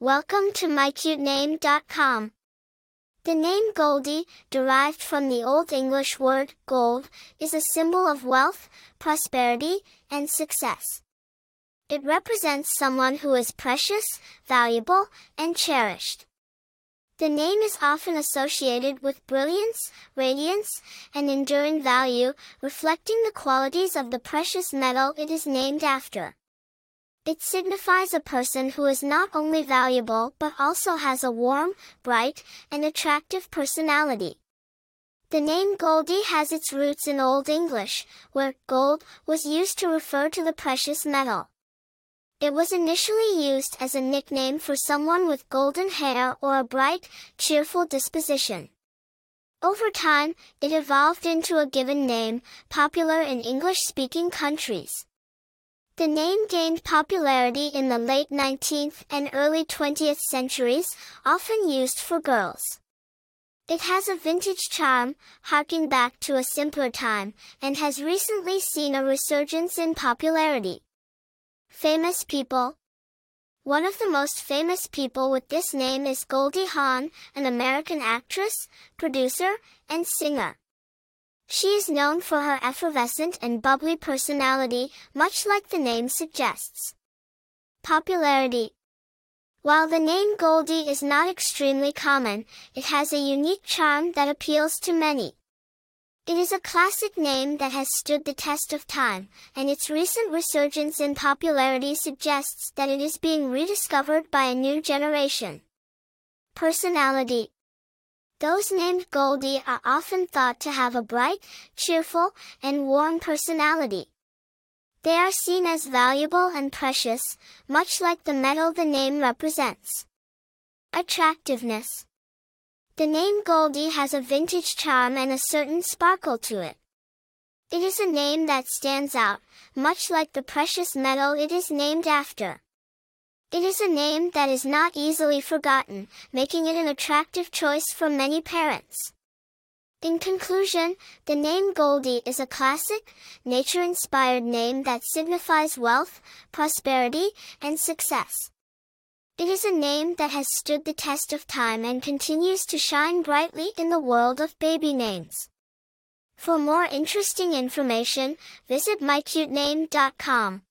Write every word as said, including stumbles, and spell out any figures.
Welcome to my cute name dot com. The name Goldie, derived from the Old English word gold, is a symbol of wealth, prosperity, and success. It represents someone who is precious, valuable, and cherished. The name is often associated with brilliance, radiance, and enduring value, reflecting the qualities of the precious metal it is named after. It signifies a person who is not only valuable but also has a warm, bright, and attractive personality. The name Goldie has its roots in Old English, where gold was used to refer to the precious metal. It was initially used as a nickname for someone with golden hair or a bright, cheerful disposition. Over time, it evolved into a given name, popular in English-speaking countries. The name gained popularity in the late nineteenth and early twentieth centuries, often used for girls. It has a vintage charm, harking back to a simpler time, and has recently seen a resurgence in popularity. Famous people. One of the most famous people with this name is Goldie Hawn, an American actress, producer, and singer. She is known for her effervescent and bubbly personality, much like the name suggests. Popularity. While the name Goldie is not extremely common, it has a unique charm that appeals to many. It is a classic name that has stood the test of time, and its recent resurgence in popularity suggests that it is being rediscovered by a new generation. Personality. Those named Goldie are often thought to have a bright, cheerful, and warm personality. They are seen as valuable and precious, much like the metal the name represents. Attractiveness. The name Goldie has a vintage charm and a certain sparkle to it. It is a name that stands out, much like the precious metal it is named after. It is a name that is not easily forgotten, making it an attractive choice for many parents. In conclusion, the name Goldie is a classic, nature-inspired name that signifies wealth, prosperity, and success. It is a name that has stood the test of time and continues to shine brightly in the world of baby names. For more interesting information, visit my cute name dot com.